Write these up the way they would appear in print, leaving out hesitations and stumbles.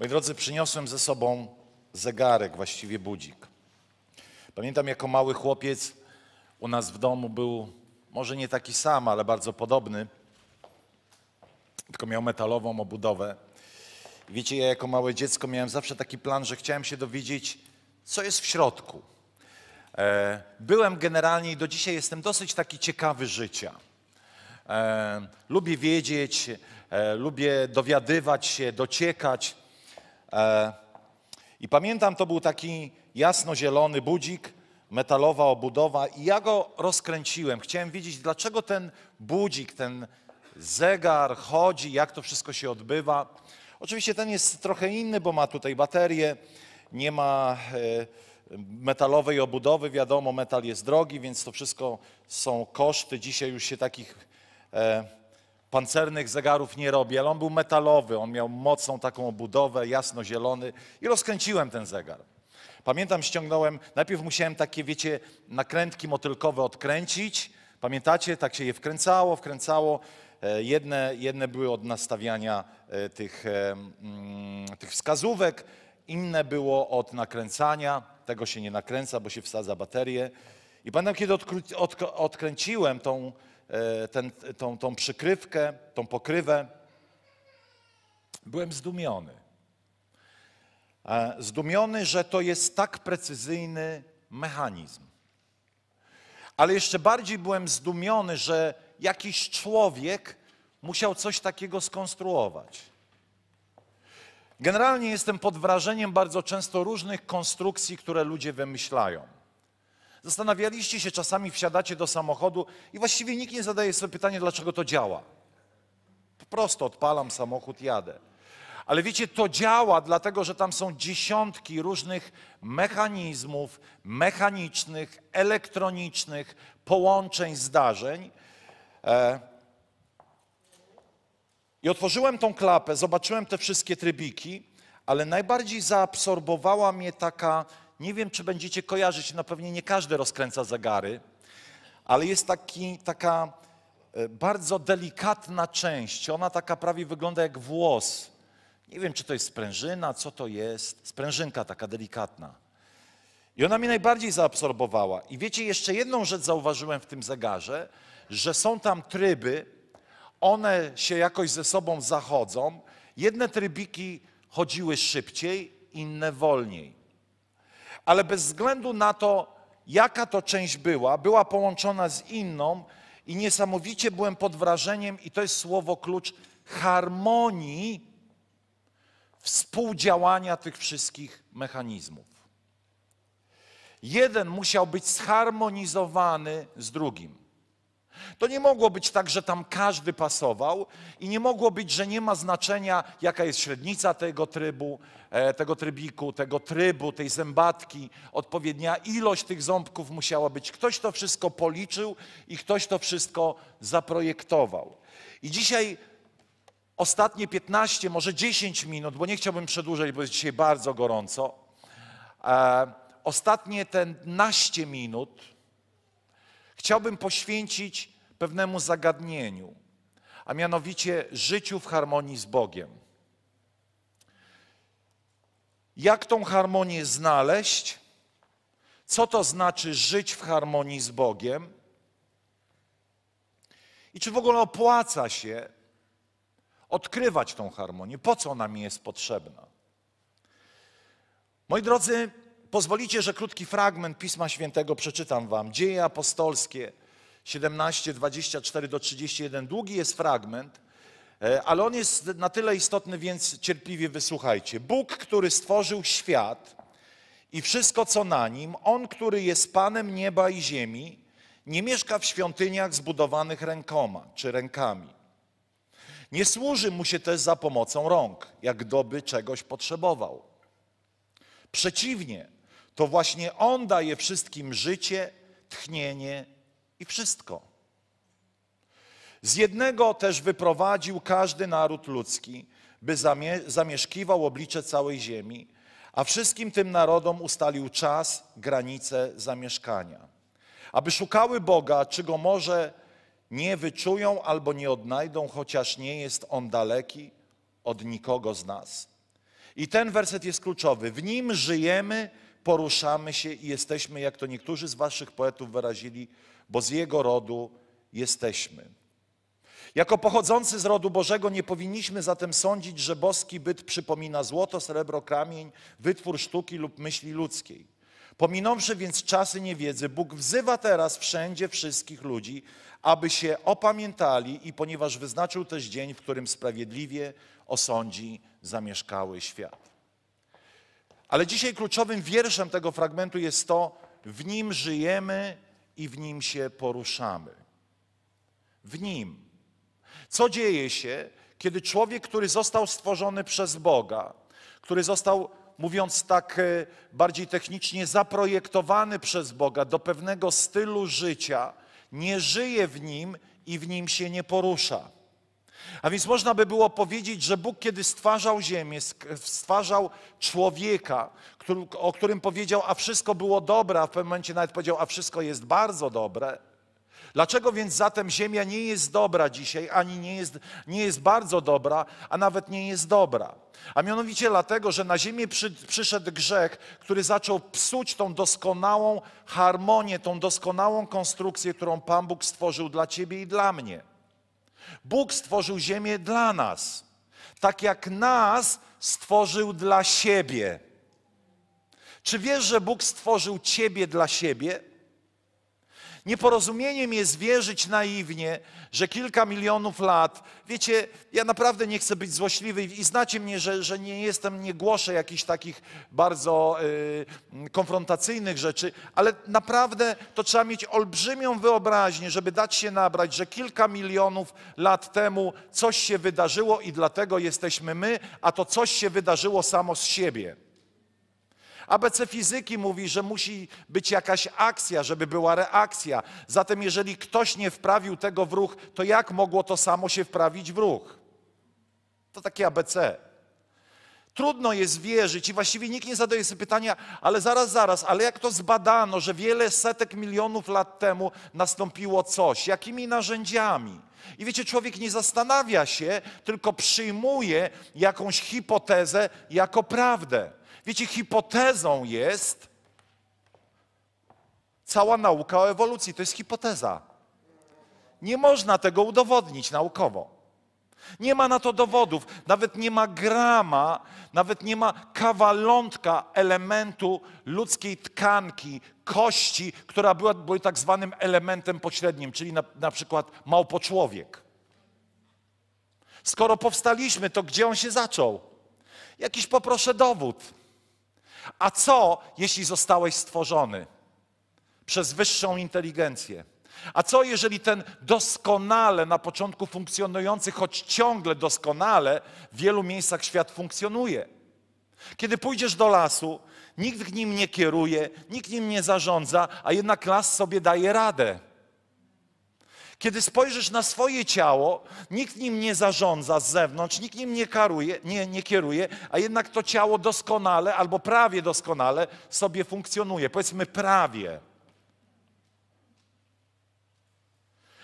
Moi drodzy, przyniosłem ze sobą zegarek, właściwie budzik. Pamiętam, jako mały chłopiec u nas w domu był może nie taki sam, ale bardzo podobny, tylko miał metalową obudowę. Wiecie, ja jako małe dziecko miałem zawsze taki plan, że chciałem się dowiedzieć, co jest w środku. Byłem generalnie i do dzisiaj jestem dosyć taki ciekawy życia. Lubię wiedzieć, lubię dowiadywać się, dociekać. I pamiętam, to był taki jasnozielony budzik, metalowa obudowa i ja go rozkręciłem. Chciałem wiedzieć, dlaczego ten budzik, ten zegar chodzi, jak to wszystko się odbywa. Oczywiście ten jest trochę inny, bo ma tutaj baterię, nie ma metalowej obudowy. Wiadomo, metal jest drogi, więc to wszystko są koszty. Dzisiaj już się takich pancernych zegarów nie robi, ale on był metalowy, on miał mocną taką obudowę, jasnozielony i rozkręciłem ten zegar. Pamiętam, ściągnąłem, najpierw musiałem takie, wiecie, nakrętki motylkowe odkręcić. Pamiętacie, tak się je wkręcało. Jedne były od nastawiania tych wskazówek, inne było od nakręcania. Tego się nie nakręca, bo się wsadza baterię. I pamiętam, kiedy odkręciłem tą przykrywkę, tą pokrywę, byłem zdumiony. Zdumiony, że to jest tak precyzyjny mechanizm. Ale jeszcze bardziej byłem zdumiony, że jakiś człowiek musiał coś takiego skonstruować. Generalnie jestem pod wrażeniem bardzo często różnych konstrukcji, które ludzie wymyślają. Zastanawialiście się, czasami wsiadacie do samochodu i właściwie nikt nie zadaje sobie pytania, dlaczego to działa. Po prostu odpalam samochód, jadę. Ale wiecie, to działa dlatego, że tam są dziesiątki różnych mechanizmów, mechanicznych, elektronicznych, połączeń, zdarzeń. I otworzyłem tą klapę, zobaczyłem te wszystkie trybiki, ale najbardziej zaabsorbowała mnie taka... Nie wiem, czy będziecie kojarzyć, no pewnie nie każdy rozkręca zegary, ale jest taka bardzo delikatna część. Ona taka prawie wygląda jak włos. Nie wiem, czy to jest sprężyna, co to jest. Sprężynka taka delikatna. I ona mnie najbardziej zaabsorbowała. I wiecie, jeszcze jedną rzecz zauważyłem w tym zegarze, że są tam tryby, one się jakoś ze sobą zachodzą. Jedne trybiki chodziły szybciej, inne wolniej. Ale bez względu na to, jaka to część była połączona z inną i niesamowicie byłem pod wrażeniem, i to jest słowo klucz, harmonii współdziałania tych wszystkich mechanizmów. Jeden musiał być zharmonizowany z drugim. To nie mogło być tak, że tam każdy pasował i nie mogło być, że nie ma znaczenia, jaka jest średnica tego trybiku, tej zębatki, odpowiednia ilość tych ząbków musiała być. Ktoś to wszystko policzył i ktoś to wszystko zaprojektował. I dzisiaj ostatnie 15, może 10 minut, bo nie chciałbym przedłużać, bo jest dzisiaj bardzo gorąco. Ostatnie ten 15 minut chciałbym poświęcić pewnemu zagadnieniu, a mianowicie życiu w harmonii z Bogiem. Jak tą harmonię znaleźć? Co to znaczy żyć w harmonii z Bogiem? I czy w ogóle opłaca się odkrywać tą harmonię? Po co nam jest potrzebna? Moi drodzy, pozwolicie, że krótki fragment Pisma Świętego przeczytam wam. Dzieje apostolskie 17, 24-31. Długi jest fragment, ale on jest na tyle istotny, więc cierpliwie wysłuchajcie. Bóg, który stworzył świat i wszystko, co na nim, On, który jest Panem nieba i ziemi, nie mieszka w świątyniach zbudowanych rękami. Nie służy mu się też za pomocą rąk, jakby czegoś potrzebował. Przeciwnie, to właśnie on daje wszystkim życie, tchnienie i wszystko. Z jednego też wyprowadził każdy naród ludzki, by zamieszkiwał oblicze całej ziemi, a wszystkim tym narodom ustalił czas, granice zamieszkania. Aby szukały Boga, czego może nie wyczują albo nie odnajdą, chociaż nie jest On daleki od nikogo z nas. I ten werset jest kluczowy. W nim żyjemy, poruszamy się i jesteśmy, jak to niektórzy z waszych poetów wyrazili, bo z Jego rodu jesteśmy. Jako pochodzący z rodu Bożego nie powinniśmy zatem sądzić, że boski byt przypomina złoto, srebro, kamień, wytwór sztuki lub myśli ludzkiej. Pominąwszy więc czasy niewiedzy, Bóg wzywa teraz wszędzie wszystkich ludzi, aby się opamiętali i ponieważ wyznaczył też dzień, w którym sprawiedliwie osądzi zamieszkały świat. Ale dzisiaj kluczowym wierszem tego fragmentu jest to, w nim żyjemy i w nim się poruszamy. W nim. Co dzieje się, kiedy człowiek, który został stworzony przez Boga, który został, mówiąc tak bardziej technicznie, zaprojektowany przez Boga do pewnego stylu życia, nie żyje w nim i w nim się nie porusza. A więc można by było powiedzieć, że Bóg, kiedy stwarzał ziemię, stwarzał człowieka, o którym powiedział, a wszystko było dobre, a w pewnym momencie nawet powiedział, a wszystko jest bardzo dobre. Dlaczego więc zatem ziemia nie jest dobra dzisiaj, ani nie jest bardzo dobra, a nawet nie jest dobra? A mianowicie dlatego, że na ziemię przyszedł grzech, który zaczął psuć tą doskonałą harmonię, tą doskonałą konstrukcję, którą Pan Bóg stworzył dla ciebie i dla mnie. Bóg stworzył ziemię dla nas, tak jak nas stworzył dla siebie. Czy wiesz, że Bóg stworzył ciebie dla siebie? Nieporozumieniem jest wierzyć naiwnie, że kilka milionów lat, wiecie, ja naprawdę nie chcę być złośliwy i znacie mnie, że nie głoszę jakichś takich bardzo konfrontacyjnych rzeczy, ale naprawdę to trzeba mieć olbrzymią wyobraźnię, żeby dać się nabrać, że kilka milionów lat temu coś się wydarzyło i dlatego jesteśmy my, a to coś się wydarzyło samo z siebie. ABC fizyki mówi, że musi być jakaś akcja, żeby była reakcja. Zatem jeżeli ktoś nie wprawił tego w ruch, to jak mogło to samo się wprawić w ruch? To takie ABC. Trudno jest wierzyć i właściwie nikt nie zadaje sobie pytania, ale zaraz, ale jak to zbadano, że wiele setek milionów lat temu nastąpiło coś? Jakimi narzędziami? I wiecie, człowiek nie zastanawia się, tylko przyjmuje jakąś hipotezę jako prawdę. Wiecie, hipotezą jest cała nauka o ewolucji. To jest hipoteza. Nie można tego udowodnić naukowo. Nie ma na to dowodów. Nawet nie ma grama, nawet nie ma kawalątka elementu ludzkiej tkanki, kości, która była tak zwanym elementem pośrednim, czyli na przykład małpoczłowiek. Skoro powstaliśmy, to gdzie on się zaczął? Jakiś poproszę dowód. A co, jeśli zostałeś stworzony przez wyższą inteligencję? A co, jeżeli ten doskonale na początku funkcjonujący, choć ciągle doskonale, w wielu miejscach świat funkcjonuje? Kiedy pójdziesz do lasu, nikt nim nie kieruje, nikt nim nie zarządza, a jednak las sobie daje radę. Kiedy spojrzysz na swoje ciało, nikt nim nie zarządza z zewnątrz, nikt nim nie kieruje, a jednak to ciało doskonale albo prawie doskonale sobie funkcjonuje. Powiedzmy prawie.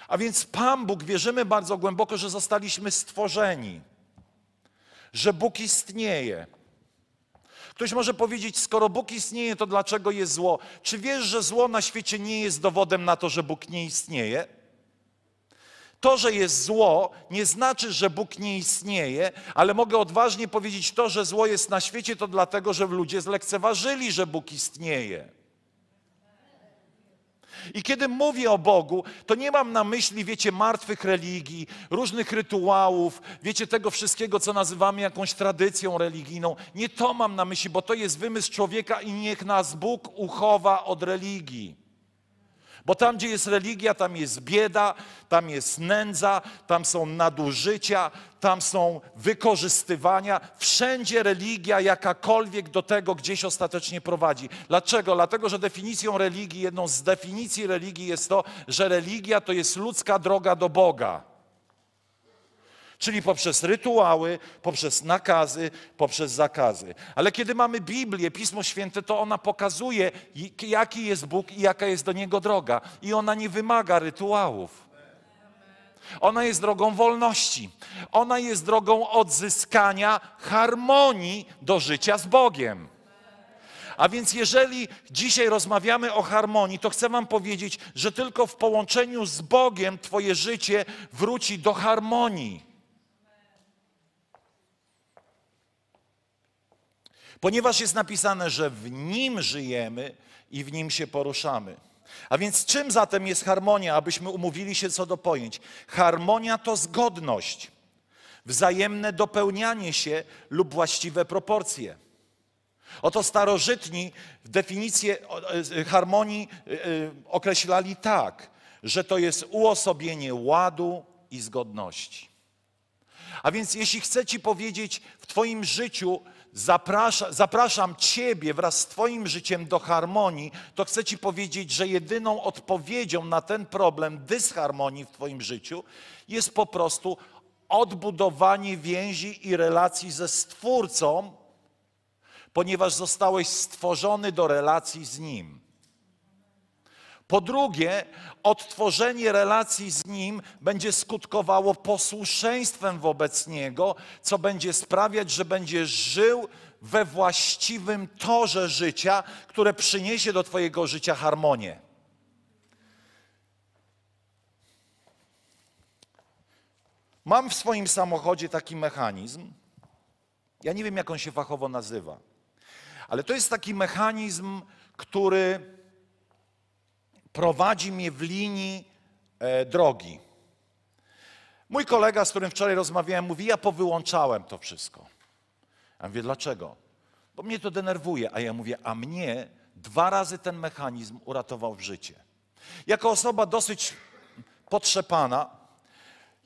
A więc Pan Bóg, wierzymy bardzo głęboko, że zostaliśmy stworzeni, że Bóg istnieje. Ktoś może powiedzieć, skoro Bóg istnieje, to dlaczego jest zło? Czy wiesz, że zło na świecie nie jest dowodem na to, że Bóg nie istnieje? To, że jest zło, nie znaczy, że Bóg nie istnieje, ale mogę odważnie powiedzieć, to, że zło jest na świecie, to dlatego, że ludzie zlekceważyli, że Bóg istnieje. I kiedy mówię o Bogu, to nie mam na myśli, wiecie, martwych religii, różnych rytuałów, wiecie, tego wszystkiego, co nazywamy jakąś tradycją religijną. Nie to mam na myśli, bo to jest wymysł człowieka i niech nas Bóg uchowa od religii. Bo tam, gdzie jest religia, tam jest bieda, tam jest nędza, tam są nadużycia, tam są wykorzystywania. Wszędzie religia jakakolwiek do tego gdzieś ostatecznie prowadzi. Dlaczego? Dlatego, że definicją religii, jedną z definicji religii jest to, że religia to jest ludzka droga do Boga. Czyli poprzez rytuały, poprzez nakazy, poprzez zakazy. Ale kiedy mamy Biblię, Pismo Święte, to ona pokazuje, jaki jest Bóg i jaka jest do Niego droga. I ona nie wymaga rytuałów. Ona jest drogą wolności. Ona jest drogą odzyskania harmonii do życia z Bogiem. A więc jeżeli dzisiaj rozmawiamy o harmonii, to chcę wam powiedzieć, że tylko w połączeniu z Bogiem twoje życie wróci do harmonii. Ponieważ jest napisane, że w Nim żyjemy i w Nim się poruszamy. A więc czym zatem jest harmonia, abyśmy umówili się co do pojęć? Harmonia to zgodność, wzajemne dopełnianie się lub właściwe proporcje. Oto starożytni definicję harmonii określali tak, że to jest uosobienie ładu i zgodności. A więc jeśli chcę ci powiedzieć w twoim życiu, zapraszam ciebie wraz z twoim życiem do harmonii, to chcę ci powiedzieć, że jedyną odpowiedzią na ten problem dysharmonii w twoim życiu jest po prostu odbudowanie więzi i relacji ze Stwórcą, ponieważ zostałeś stworzony do relacji z Nim. Po drugie, odtworzenie relacji z Nim będzie skutkowało posłuszeństwem wobec Niego, co będzie sprawiać, że będziesz żył we właściwym torze życia, które przyniesie do twojego życia harmonię. Mam w swoim samochodzie taki mechanizm. Ja nie wiem, jak on się fachowo nazywa. Ale to jest taki mechanizm, który prowadzi mnie w linii drogi. Mój kolega, z którym wczoraj rozmawiałem, mówi, ja powyłączałem to wszystko. Ja mówię, dlaczego? Bo mnie to denerwuje. A ja mówię, a mnie 2 razy ten mechanizm uratował w życie. Jako osoba dosyć potrzepana,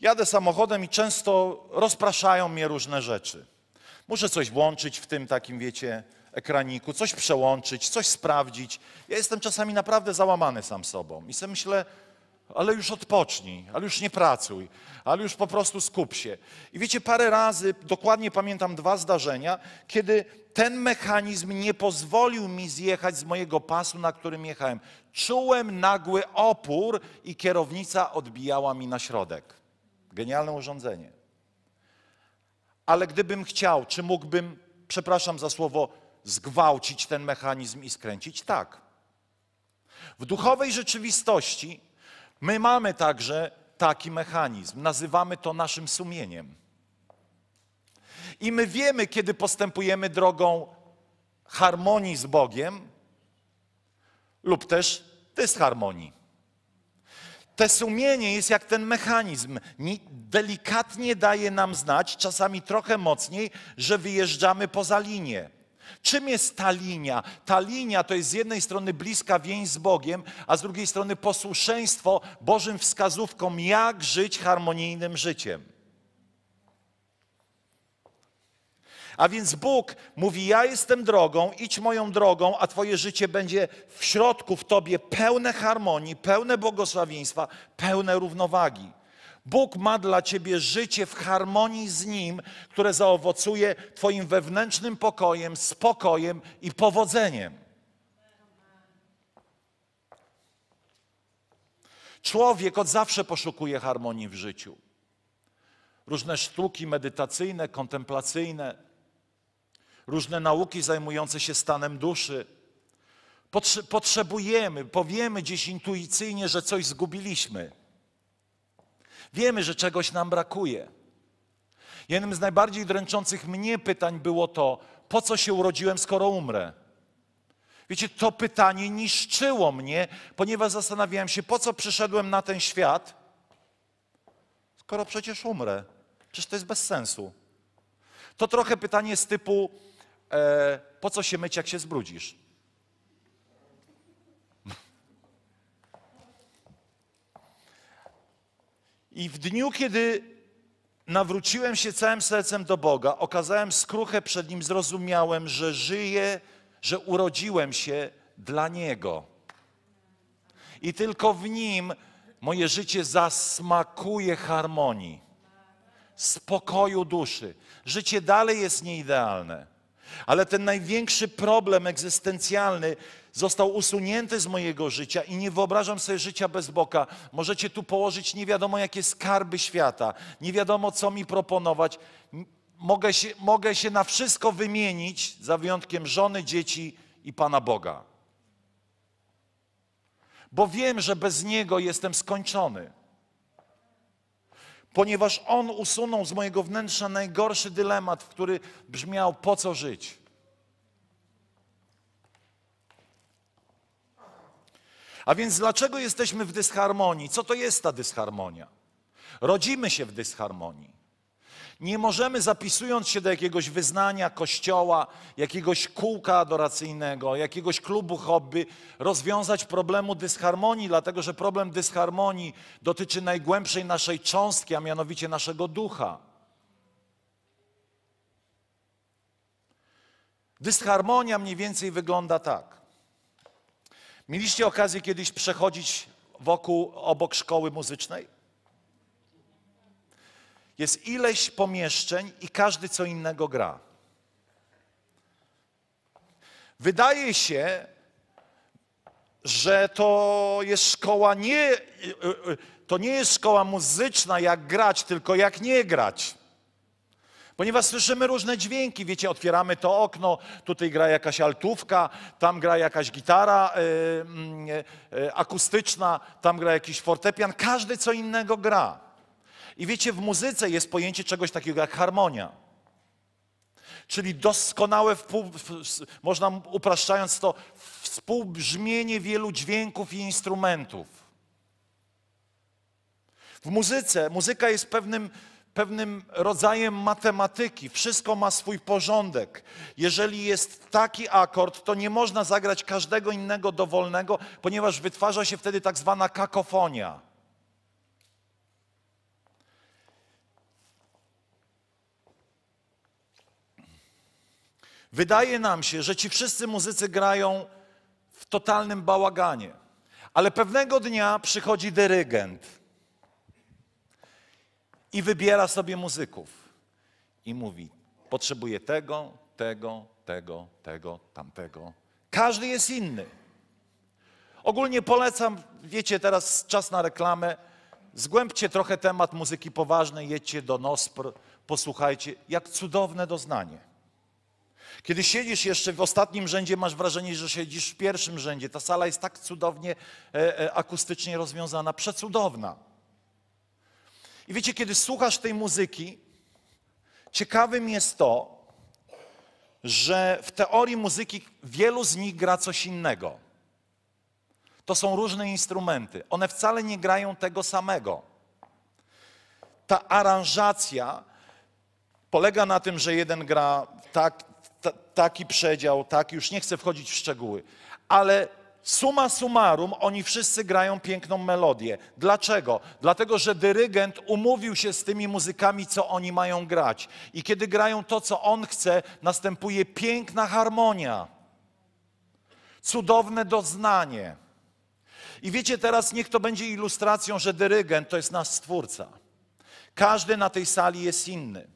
jadę samochodem i często rozpraszają mnie różne rzeczy. Muszę coś włączyć w tym takim, wiecie, ekraniku, coś przełączyć, coś sprawdzić. Ja jestem czasami naprawdę załamany sam sobą i sobie myślę, ale już odpocznij, ale już nie pracuj, ale już po prostu skup się. I wiecie, parę razy, dokładnie pamiętam 2 zdarzenia, kiedy ten mechanizm nie pozwolił mi zjechać z mojego pasu, na którym jechałem. Czułem nagły opór i kierownica odbijała mi na środek. Genialne urządzenie. Ale gdybym chciał, czy mógłbym, przepraszam za słowo, zgwałcić ten mechanizm i skręcić? Tak. W duchowej rzeczywistości my mamy także taki mechanizm. Nazywamy to naszym sumieniem. I my wiemy, kiedy postępujemy drogą harmonii z Bogiem lub też dysharmonii. To sumienie jest jak ten mechanizm. Delikatnie daje nam znać, czasami trochę mocniej, że wyjeżdżamy poza linię. Czym jest ta linia? Ta linia to jest z jednej strony bliska więź z Bogiem, a z drugiej strony posłuszeństwo Bożym wskazówkom, jak żyć harmonijnym życiem. A więc Bóg mówi, ja jestem drogą, idź moją drogą, a twoje życie będzie w środku, w tobie pełne harmonii, pełne błogosławieństwa, pełne równowagi. Bóg ma dla ciebie życie w harmonii z Nim, które zaowocuje twoim wewnętrznym pokojem, spokojem i powodzeniem. Człowiek od zawsze poszukuje harmonii w życiu. Różne sztuki medytacyjne, kontemplacyjne, różne nauki zajmujące się stanem duszy. Potrzebujemy, powiemy gdzieś intuicyjnie, że coś zgubiliśmy. Wiemy, że czegoś nam brakuje. Jednym z najbardziej dręczących mnie pytań było to, po co się urodziłem, skoro umrę? Wiecie, to pytanie niszczyło mnie, ponieważ zastanawiałem się, po co przyszedłem na ten świat, skoro przecież umrę. Przecież to jest bez sensu. To trochę pytanie z typu, po co się myć, jak się zbrudzisz? I w dniu, kiedy nawróciłem się całym sercem do Boga, okazałem skruchę przed Nim, zrozumiałem, że żyję, że urodziłem się dla Niego. I tylko w Nim moje życie zasmakuje harmonii, spokoju duszy. Życie dalej jest nieidealne, ale ten największy problem egzystencjalny został usunięty z mojego życia i nie wyobrażam sobie życia bez Boga. Możecie tu położyć nie wiadomo jakie skarby świata, nie wiadomo co mi proponować. Mogę się na wszystko wymienić, za wyjątkiem żony, dzieci i Pana Boga. Bo wiem, że bez Niego jestem skończony. Ponieważ On usunął z mojego wnętrza najgorszy dylemat, który brzmiał, po co żyć? A więc dlaczego jesteśmy w dysharmonii? Co to jest ta dysharmonia? Rodzimy się w dysharmonii. Nie możemy, zapisując się do jakiegoś wyznania, kościoła, jakiegoś kółka adoracyjnego, jakiegoś klubu hobby, rozwiązać problemu dysharmonii, dlatego że problem dysharmonii dotyczy najgłębszej naszej cząstki, a mianowicie naszego ducha. Dysharmonia mniej więcej wygląda tak. Mieliście okazję kiedyś przechodzić obok szkoły muzycznej? Jest ileś pomieszczeń i każdy co innego gra. Wydaje się, że to nie jest szkoła muzyczna, jak grać, tylko jak nie grać. Ponieważ słyszymy różne dźwięki, wiecie, otwieramy to okno, tutaj gra jakaś altówka, tam gra jakaś gitara akustyczna, tam gra jakiś fortepian, każdy co innego gra. I wiecie, w muzyce jest pojęcie czegoś takiego jak harmonia. Czyli doskonałe, można upraszczając to, współbrzmienie wielu dźwięków i instrumentów. W muzyce, muzyka jest pewnym rodzajem matematyki. Wszystko ma swój porządek. Jeżeli jest taki akord, to nie można zagrać każdego innego dowolnego, ponieważ wytwarza się wtedy tak zwana kakofonia. Wydaje nam się, że ci wszyscy muzycy grają w totalnym bałaganie. Ale pewnego dnia przychodzi dyrygent i wybiera sobie muzyków. I mówi, potrzebuję tego, tego, tego, tego, tamtego. Każdy jest inny. Ogólnie polecam, wiecie, teraz czas na reklamę. Zgłębcie trochę temat muzyki poważnej, jedźcie do NOSPR, posłuchajcie. Jak cudowne doznanie. Kiedy siedzisz jeszcze w ostatnim rzędzie, masz wrażenie, że siedzisz w pierwszym rzędzie. Ta sala jest tak cudownie akustycznie rozwiązana, przecudowna. I wiecie, kiedy słuchasz tej muzyki, ciekawym jest to, że w teorii muzyki wielu z nich gra coś innego. To są różne instrumenty. One wcale nie grają tego samego. Ta aranżacja polega na tym, że jeden gra tak, taki przedział, tak, już nie chcę wchodzić w szczegóły, ale summa summarum oni wszyscy grają piękną melodię. Dlaczego? Dlatego, że dyrygent umówił się z tymi muzykami, co oni mają grać. I kiedy grają to, co on chce, następuje piękna harmonia. Cudowne doznanie. I wiecie, teraz niech to będzie ilustracją, że dyrygent to jest nasz Stwórca. Każdy na tej sali jest inny.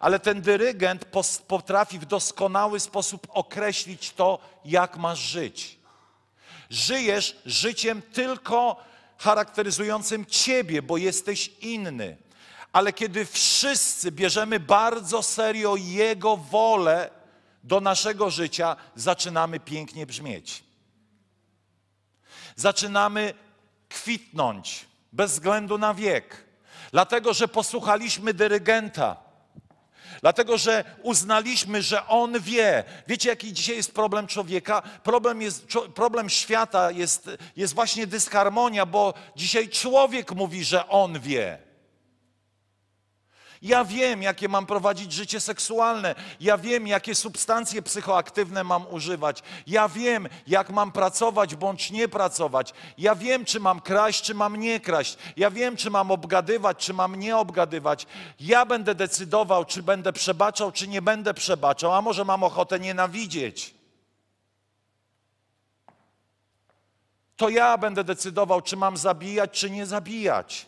Ale ten dyrygent potrafi w doskonały sposób określić to, jak masz żyć. Żyjesz życiem tylko charakteryzującym Ciebie, bo jesteś inny. Ale kiedy wszyscy bierzemy bardzo serio Jego wolę do naszego życia, zaczynamy pięknie brzmieć. Zaczynamy kwitnąć bez względu na wiek. Dlatego, że posłuchaliśmy dyrygenta. Dlatego, że uznaliśmy, że On wie. Wiecie, jaki dzisiaj jest problem człowieka? Problem świata jest właśnie dysharmonia, bo dzisiaj człowiek mówi, że on wie. Ja wiem, jakie mam prowadzić życie seksualne. Ja wiem, jakie substancje psychoaktywne mam używać. Ja wiem, jak mam pracować bądź nie pracować. Ja wiem, czy mam kraść, czy mam nie kraść. Ja wiem, czy mam obgadywać, czy mam nie obgadywać. Ja będę decydował, czy będę przebaczał, czy nie będę przebaczał. A może mam ochotę nienawidzieć. To ja będę decydował, czy mam zabijać, czy nie zabijać.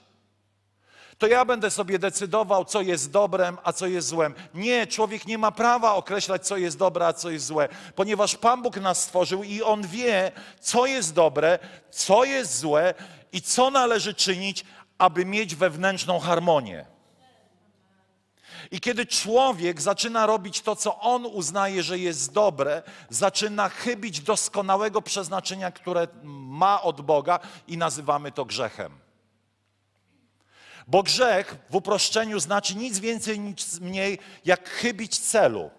To ja będę sobie decydował, co jest dobrem, a co jest złem. Nie, człowiek nie ma prawa określać, co jest dobre, a co jest złe, ponieważ Pan Bóg nas stworzył i On wie, co jest dobre, co jest złe i co należy czynić, aby mieć wewnętrzną harmonię. I kiedy człowiek zaczyna robić to, co on uznaje, że jest dobre, zaczyna chybić doskonałego przeznaczenia, które ma od Boga i nazywamy to grzechem. Bo grzech w uproszczeniu znaczy nic więcej, nic mniej, jak chybić celu.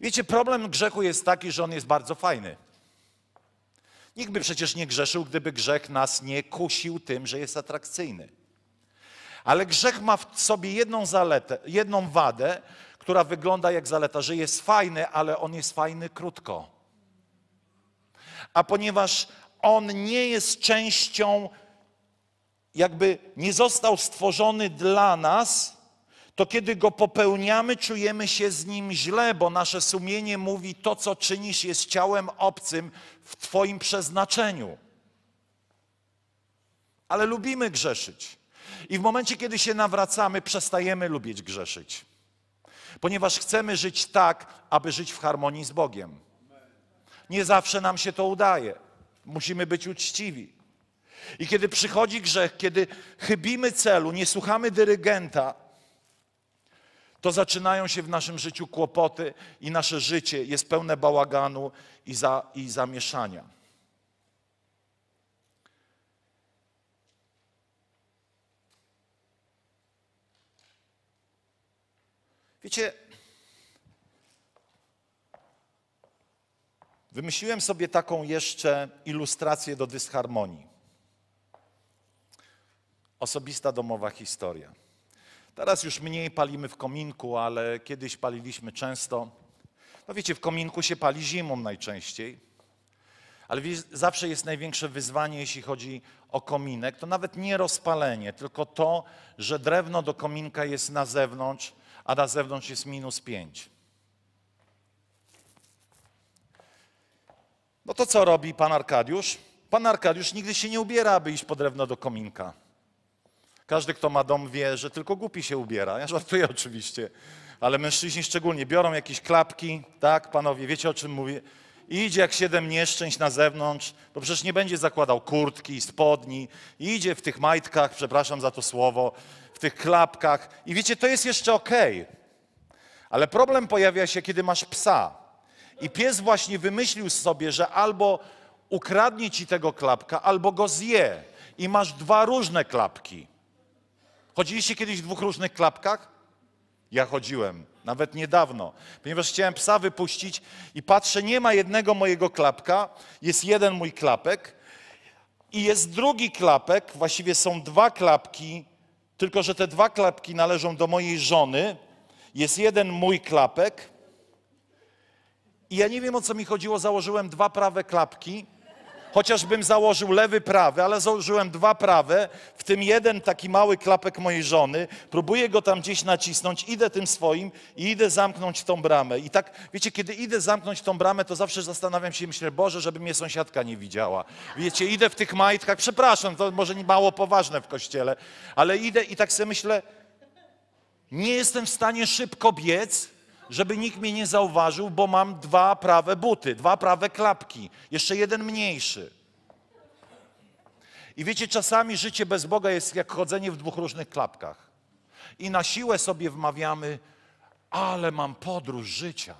Wiecie, problem grzechu jest taki, że on jest bardzo fajny. Nikt by przecież nie grzeszył, gdyby grzech nas nie kusił tym, że jest atrakcyjny. Ale grzech ma w sobie jedną wadę, która wygląda jak zaleta, że jest fajny, ale on jest fajny krótko. A ponieważ on nie jest częścią, jakby nie został stworzony dla nas, to kiedy go popełniamy, czujemy się z nim źle, bo nasze sumienie mówi, to co czynisz jest ciałem obcym w twoim przeznaczeniu. Ale lubimy grzeszyć. I w momencie, kiedy się nawracamy, przestajemy lubić grzeszyć. Ponieważ chcemy żyć tak, aby żyć w harmonii z Bogiem. Nie zawsze nam się to udaje. Musimy być uczciwi. I kiedy przychodzi grzech, kiedy chybimy celu, nie słuchamy dyrygenta, to zaczynają się w naszym życiu kłopoty i nasze życie jest pełne bałaganu i zamieszania. Wiecie, wymyśliłem sobie taką jeszcze ilustrację do dysharmonii. Osobista domowa historia. Teraz już mniej palimy w kominku, ale kiedyś paliliśmy często. No wiecie, w kominku się pali zimą najczęściej, ale zawsze jest największe wyzwanie, jeśli chodzi o kominek. To nawet nie rozpalenie, tylko to, że drewno do kominka jest na zewnątrz, a na zewnątrz jest -5. No to co robi pan Arkadiusz? Pan Arkadiusz nigdy się nie ubiera, aby iść po drewno do kominka. Każdy, kto ma dom, wie, że tylko głupi się ubiera. Ja żartuję oczywiście, ale mężczyźni szczególnie biorą jakieś klapki, tak, panowie, wiecie o czym mówię? I idzie jak 7 nieszczęść na zewnątrz, bo przecież nie będzie zakładał kurtki, spodni. I idzie w tych majtkach, przepraszam za to słowo, w tych klapkach. I wiecie, to jest jeszcze okej. Ale problem pojawia się, kiedy masz psa. I pies właśnie wymyślił sobie, że albo ukradnie ci tego klapka, albo go zje. I masz 2 różne klapki. Chodziliście kiedyś w 2 różnych klapkach? Ja chodziłem, nawet niedawno, ponieważ chciałem psa wypuścić i patrzę, nie ma jednego mojego klapka, jest jeden mój klapek i jest drugi klapek, właściwie są 2 klapki, tylko że te 2 klapki należą do mojej żony, jest jeden mój klapek i ja nie wiem, o co mi chodziło, założyłem 2 prawe klapki, chociażbym założył lewy, prawy, ale założyłem 2 prawe, w tym jeden taki mały klapek mojej żony, próbuję go tam gdzieś nacisnąć, idę tym swoim i idę zamknąć tą bramę. I tak, wiecie, kiedy idę zamknąć tą bramę, to zawsze zastanawiam się i myślę, Boże, żeby mnie sąsiadka nie widziała. Wiecie, idę w tych majtkach, przepraszam, to może mało poważne w kościele, ale idę i tak sobie myślę, nie jestem w stanie szybko biec, żeby nikt mnie nie zauważył, bo mam 2 prawe buty, 2 prawe klapki, jeszcze jeden mniejszy. I wiecie, czasami życie bez Boga jest jak chodzenie w 2 różnych klapkach. I na siłę sobie wmawiamy, ale mam podróż życia.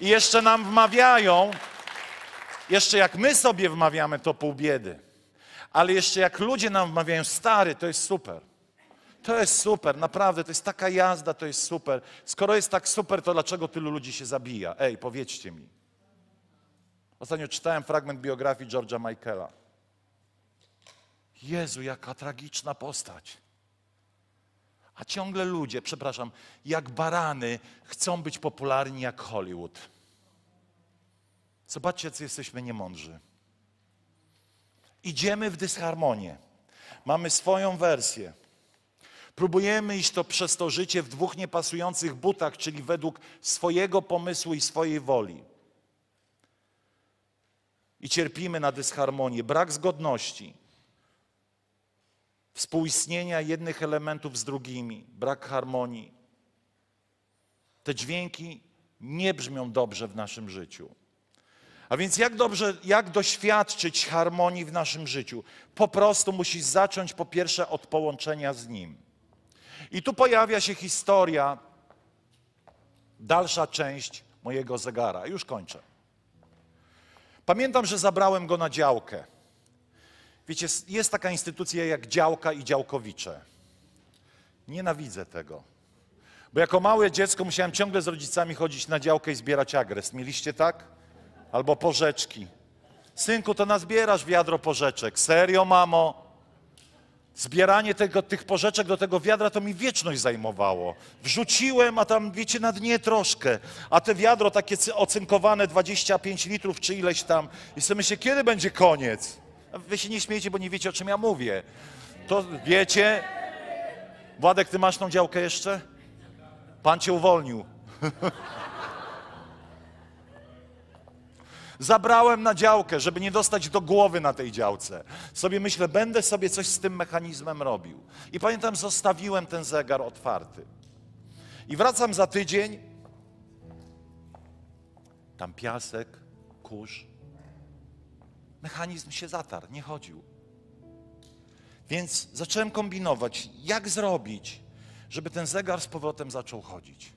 I jeszcze nam wmawiają, jeszcze jak my sobie wmawiamy, to pół biedy. Ale jeszcze jak ludzie nam wmawiają, stary, to jest super, naprawdę, to jest taka jazda, to jest super. Skoro jest tak super, to dlaczego tylu ludzi się zabija? Ej, powiedzcie mi. Ostatnio czytałem fragment biografii George'a Michaela. Jezu, jaka tragiczna postać. A ciągle ludzie, przepraszam, jak barany chcą być popularni jak Hollywood. Zobaczcie, co jesteśmy niemądrzy. Idziemy w dysharmonię. Mamy swoją wersję. Próbujemy iść przez to życie w dwóch niepasujących butach, czyli według swojego pomysłu i swojej woli. I cierpimy na dysharmonię, brak zgodności, współistnienia jednych elementów z drugimi, brak harmonii. Te dźwięki nie brzmią dobrze w naszym życiu. A więc jak doświadczyć harmonii w naszym życiu? Po prostu musisz zacząć po pierwsze od połączenia z Nim. I tu pojawia się historia, dalsza część mojego zegara. Już kończę. Pamiętam, że zabrałem go na działkę. Wiecie, jest taka instytucja jak działka i działkowicze. Nienawidzę tego. Bo jako małe dziecko musiałem ciągle z rodzicami chodzić na działkę i zbierać agres. Mieliście tak? Albo porzeczki. Synku, to nazbierasz wiadro porzeczek. Serio, mamo? Zbieranie tych porzeczek do tego wiadra to mi wieczność zajmowało. Wrzuciłem, a tam, wiecie, na dnie troszkę. A te wiadro takie ocynkowane, 25 litrów czy ileś tam. I sobie myślę, kiedy będzie koniec? A wy się nie śmiejcie, bo nie wiecie, o czym ja mówię. To wiecie? Władek, ty masz tą działkę jeszcze? Pan cię uwolnił. Zabrałem na działkę, żeby nie dostać do głowy na tej działce. Sobie myślę, będę sobie coś z tym mechanizmem robił. I pamiętam, zostawiłem ten zegar otwarty. I wracam za tydzień. Tam piasek, kurz. Mechanizm się zatarł, nie chodził. Więc zacząłem kombinować, jak zrobić, żeby ten zegar z powrotem zaczął chodzić.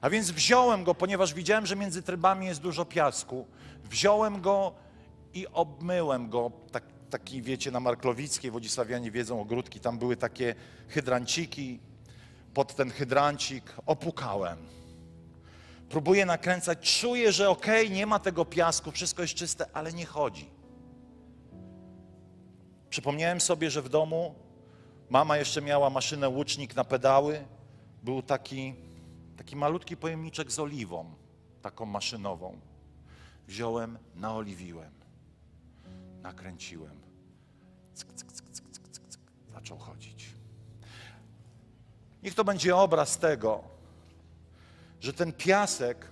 A więc wziąłem go, ponieważ widziałem, że między trybami jest dużo piasku. Wziąłem go i obmyłem go. Taki, wiecie, na Marklowickiej, Włodzisławianie wiedzą, ogródki, tam były takie hydranciki. Pod ten hydrancik opłukałem. Próbuję nakręcać, czuję, że okej, nie ma tego piasku, wszystko jest czyste, ale nie chodzi. Przypomniałem sobie, że w domu mama jeszcze miała maszynę łucznik na pedały. Był taki malutki pojemniczek z oliwą, taką maszynową. Wziąłem, naoliwiłem, nakręciłem. Cyk, cyk, cyk, cyk, cyk, cyk, cyk. Zaczął chodzić. Niech to będzie obraz tego, że ten piasek,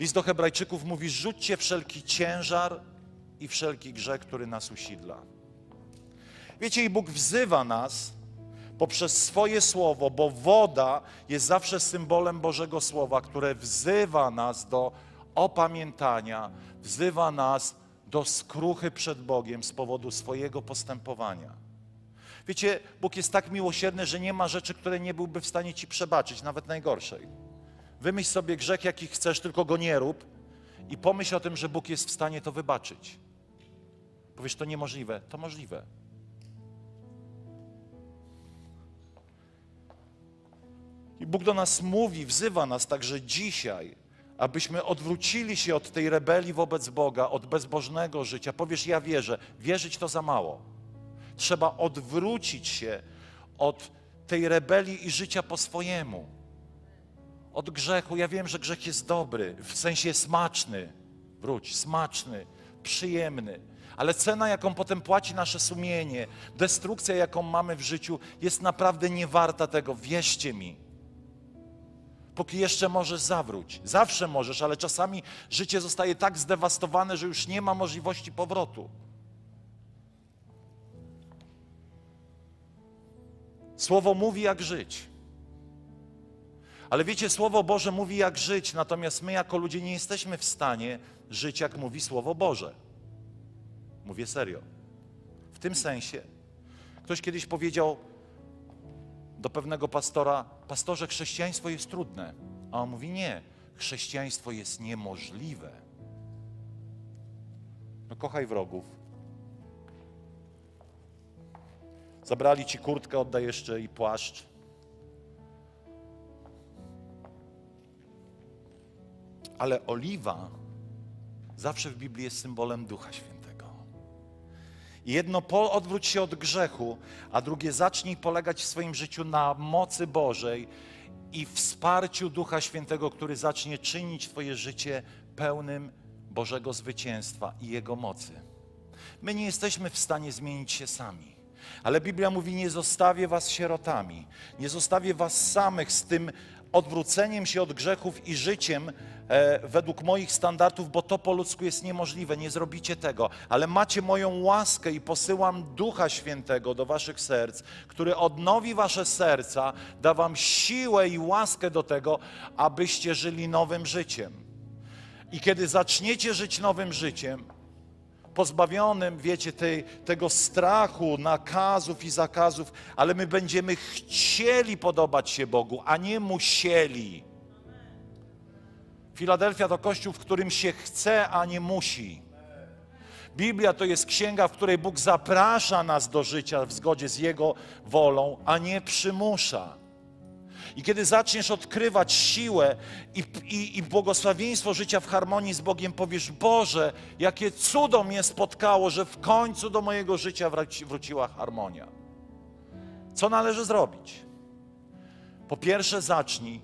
List do Hebrajczyków mówi, rzućcie wszelki ciężar i wszelki grzech, który nas usidla. Wiecie, i Bóg wzywa nas poprzez swoje słowo, bo woda jest zawsze symbolem Bożego Słowa, które wzywa nas do opamiętania, wzywa nas do skruchy przed Bogiem z powodu swojego postępowania. Wiecie, Bóg jest tak miłosierny, że nie ma rzeczy, które nie byłby w stanie ci przebaczyć, nawet najgorszej. Wymyśl sobie grzech, jaki chcesz, tylko go nie rób i pomyśl o tym, że Bóg jest w stanie to wybaczyć. Powiesz, to niemożliwe, to możliwe. I Bóg do nas mówi, wzywa nas także dzisiaj, abyśmy odwrócili się od tej rebelii wobec Boga, od bezbożnego życia. Powiesz, ja wierzę. Wierzyć to za mało. Trzeba odwrócić się od tej rebelii i życia po swojemu. Od grzechu. Ja wiem, że grzech jest dobry, w sensie smaczny. Wróć, smaczny, przyjemny. Ale cena, jaką potem płaci nasze sumienie, destrukcja, jaką mamy w życiu, jest naprawdę niewarta tego. Wierzcie mi. Póki jeszcze możesz, zawróć. Zawsze możesz, ale czasami życie zostaje tak zdewastowane, że już nie ma możliwości powrotu. Słowo mówi, jak żyć. Ale wiecie, Słowo Boże mówi, jak żyć, natomiast my jako ludzie nie jesteśmy w stanie żyć, jak mówi Słowo Boże. Mówię serio. W tym sensie. Ktoś kiedyś powiedział do pewnego pastora, pastorze, chrześcijaństwo jest trudne. A on mówi, nie, chrześcijaństwo jest niemożliwe. No kochaj wrogów. Zabrali ci kurtkę, oddaj jeszcze i płaszcz. Ale oliwa zawsze w Biblii jest symbolem Ducha Świętego. Jedno, odwróć się od grzechu, a drugie, zacznij polegać w swoim życiu na mocy Bożej i wsparciu Ducha Świętego, który zacznie czynić Twoje życie pełnym Bożego zwycięstwa i Jego mocy. My nie jesteśmy w stanie zmienić się sami, ale Biblia mówi, nie zostawię was sierotami, nie zostawię was samych z tym odwróceniem się od grzechów i życiem według moich standardów, bo to po ludzku jest niemożliwe, nie zrobicie tego. Ale macie moją łaskę i posyłam Ducha Świętego do waszych serc, który odnowi wasze serca, da wam siłę i łaskę do tego, abyście żyli nowym życiem. I kiedy zaczniecie żyć nowym życiem, pozbawionym, wiecie, tego strachu, nakazów i zakazów, ale my będziemy chcieli podobać się Bogu, a nie musieli. Filadelfia to kościół, w którym się chce, a nie musi. Biblia to jest księga, w której Bóg zaprasza nas do życia w zgodzie z Jego wolą, a nie przymusza. I kiedy zaczniesz odkrywać siłę i błogosławieństwo życia w harmonii z Bogiem, powiesz, Boże, jakie cudo mnie spotkało, że w końcu do mojego życia wróciła harmonia. Co należy zrobić? Po pierwsze, zacznij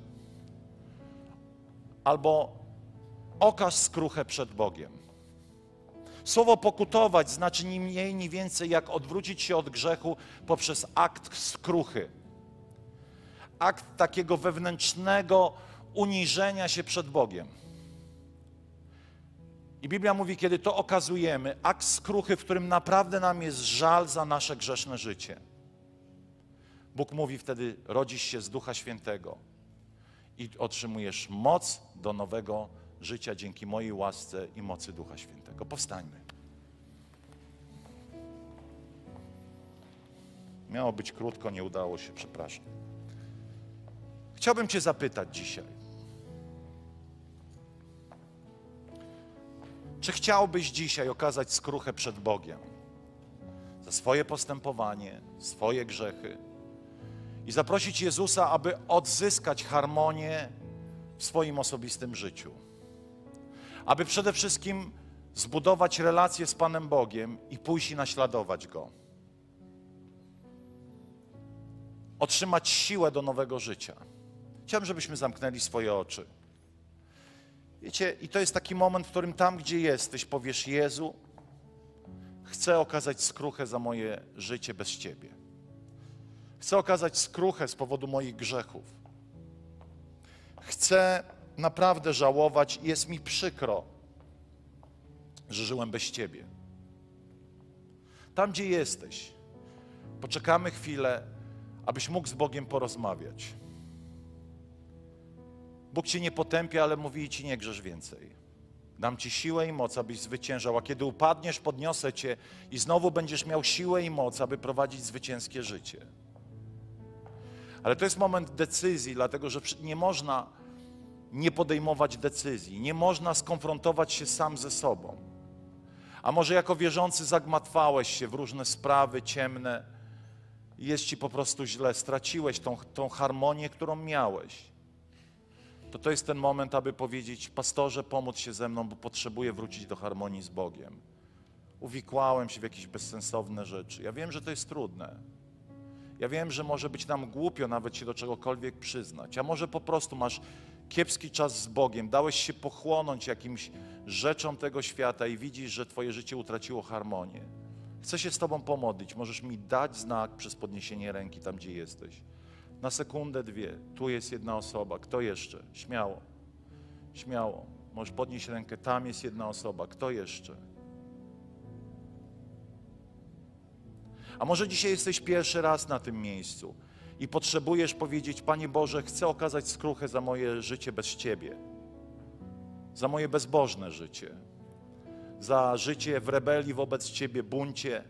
albo okaż skruchę przed Bogiem. Słowo pokutować znaczy ni mniej, ni więcej, jak odwrócić się od grzechu poprzez akt skruchy. Akt takiego wewnętrznego uniżenia się przed Bogiem. I Biblia mówi, kiedy to okazujemy, akt skruchy, w którym naprawdę nam jest żal za nasze grzeszne życie. Bóg mówi wtedy, rodzisz się z Ducha Świętego i otrzymujesz moc do nowego życia dzięki mojej łasce i mocy Ducha Świętego. Powstańmy. Miało być krótko, nie udało się, przepraszam. Chciałbym Cię zapytać dzisiaj, czy chciałbyś dzisiaj okazać skruchę przed Bogiem za swoje postępowanie, swoje grzechy i zaprosić Jezusa, aby odzyskać harmonię w swoim osobistym życiu, aby przede wszystkim zbudować relację z Panem Bogiem i pójść i naśladować Go, otrzymać siłę do nowego życia. Chciałbym, żebyśmy zamknęli swoje oczy. Wiecie, i to jest taki moment, w którym tam, gdzie jesteś, powiesz, Jezu, chcę okazać skruchę za moje życie bez Ciebie. Chcę okazać skruchę z powodu moich grzechów. Chcę naprawdę żałować i jest mi przykro, że żyłem bez Ciebie. Tam, gdzie jesteś, poczekamy chwilę, abyś mógł z Bogiem porozmawiać. Bóg Cię nie potępia, ale mówi Ci, nie grzesz więcej. Dam Ci siłę i moc, abyś zwyciężał, a kiedy upadniesz, podniosę Cię i znowu będziesz miał siłę i moc, aby prowadzić zwycięskie życie. Ale to jest moment decyzji, dlatego że nie można nie podejmować decyzji, nie można skonfrontować się sam ze sobą. A może jako wierzący zagmatwałeś się w różne sprawy ciemne i jest Ci po prostu źle, straciłeś tą harmonię, którą miałeś. To jest ten moment, aby powiedzieć, pastorze, pomódl się ze mną, bo potrzebuję wrócić do harmonii z Bogiem. Uwikłałem się w jakieś bezsensowne rzeczy. Ja wiem, że to jest trudne. Ja wiem, że może być nam głupio nawet się do czegokolwiek przyznać. A może po prostu masz kiepski czas z Bogiem, dałeś się pochłonąć jakimś rzeczom tego świata i widzisz, że Twoje życie utraciło harmonię. Chcę się z Tobą pomodlić. Możesz mi dać znak przez podniesienie ręki tam, gdzie jesteś. Na sekundę, dwie. Tu jest jedna osoba. Kto jeszcze? Śmiało. Śmiało. Możesz podnieść rękę. Tam jest jedna osoba. Kto jeszcze? A może dzisiaj jesteś pierwszy raz na tym miejscu i potrzebujesz powiedzieć, Panie Boże, chcę okazać skruchę za moje życie bez Ciebie. Za moje bezbożne życie. Za życie w rebelii wobec Ciebie, buncie.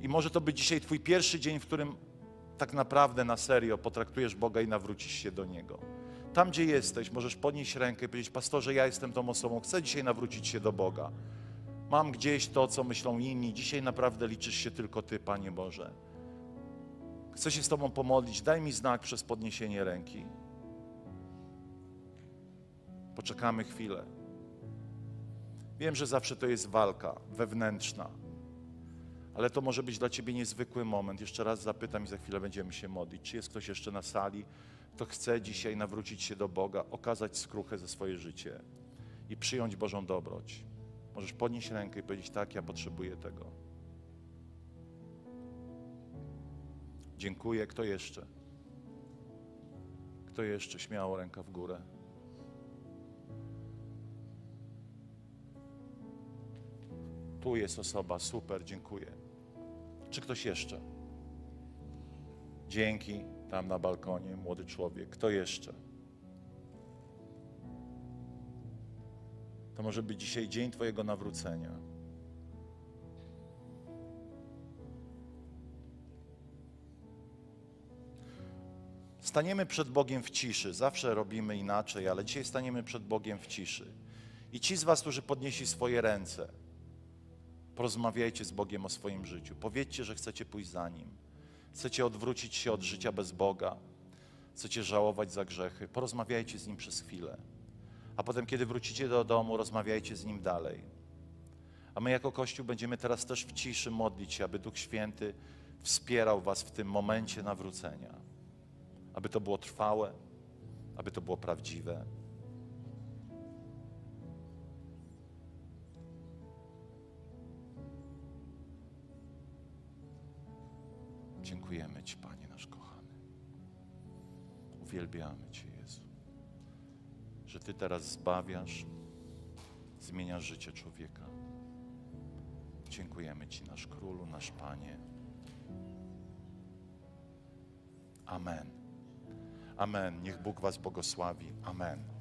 I może to być dzisiaj Twój pierwszy dzień, w którym tak naprawdę na serio potraktujesz Boga i nawrócisz się do Niego. Tam, gdzie jesteś, możesz podnieść rękę i powiedzieć, pastorze, ja jestem tą osobą, chcę dzisiaj nawrócić się do Boga. Mam gdzieś to, co myślą inni. Dzisiaj naprawdę liczysz się tylko Ty, Panie Boże. Chcę się z Tobą pomodlić. Daj mi znak przez podniesienie ręki. Poczekamy chwilę. Wiem, że zawsze to jest walka wewnętrzna. ale to może być dla Ciebie niezwykły moment. Jeszcze raz zapytam i za chwilę będziemy się modlić. Czy jest ktoś jeszcze na sali, kto chce dzisiaj nawrócić się do Boga, okazać skruchę za swoje życie i przyjąć Bożą dobroć? Możesz podnieść rękę i powiedzieć: tak, ja potrzebuję tego. Dziękuję. Kto jeszcze? Kto jeszcze? Śmiało ręka w górę. Tu jest osoba, super, dziękuję. Czy ktoś jeszcze? Dzięki, tam na balkonie, młody człowiek. Kto jeszcze? To może być dzisiaj dzień Twojego nawrócenia. Staniemy przed Bogiem w ciszy. Zawsze robimy inaczej, ale dzisiaj staniemy przed Bogiem w ciszy. I ci z Was, którzy podnieśli swoje ręce, porozmawiajcie z Bogiem o swoim życiu. Powiedzcie, że chcecie pójść za Nim. Chcecie odwrócić się od życia bez Boga. Chcecie żałować za grzechy. Porozmawiajcie z Nim przez chwilę. A potem, kiedy wrócicie do domu, rozmawiajcie z Nim dalej. A my jako Kościół będziemy teraz też w ciszy modlić się, aby Duch Święty wspierał Was w tym momencie nawrócenia. Aby to było trwałe, aby to było prawdziwe. Dziękujemy Ci, Panie nasz kochany. Uwielbiamy Cię, Jezu, że Ty teraz zbawiasz, zmieniasz życie człowieka. Dziękujemy Ci, nasz Królu, nasz Panie. Amen. Amen. Niech Bóg Was błogosławi. Amen.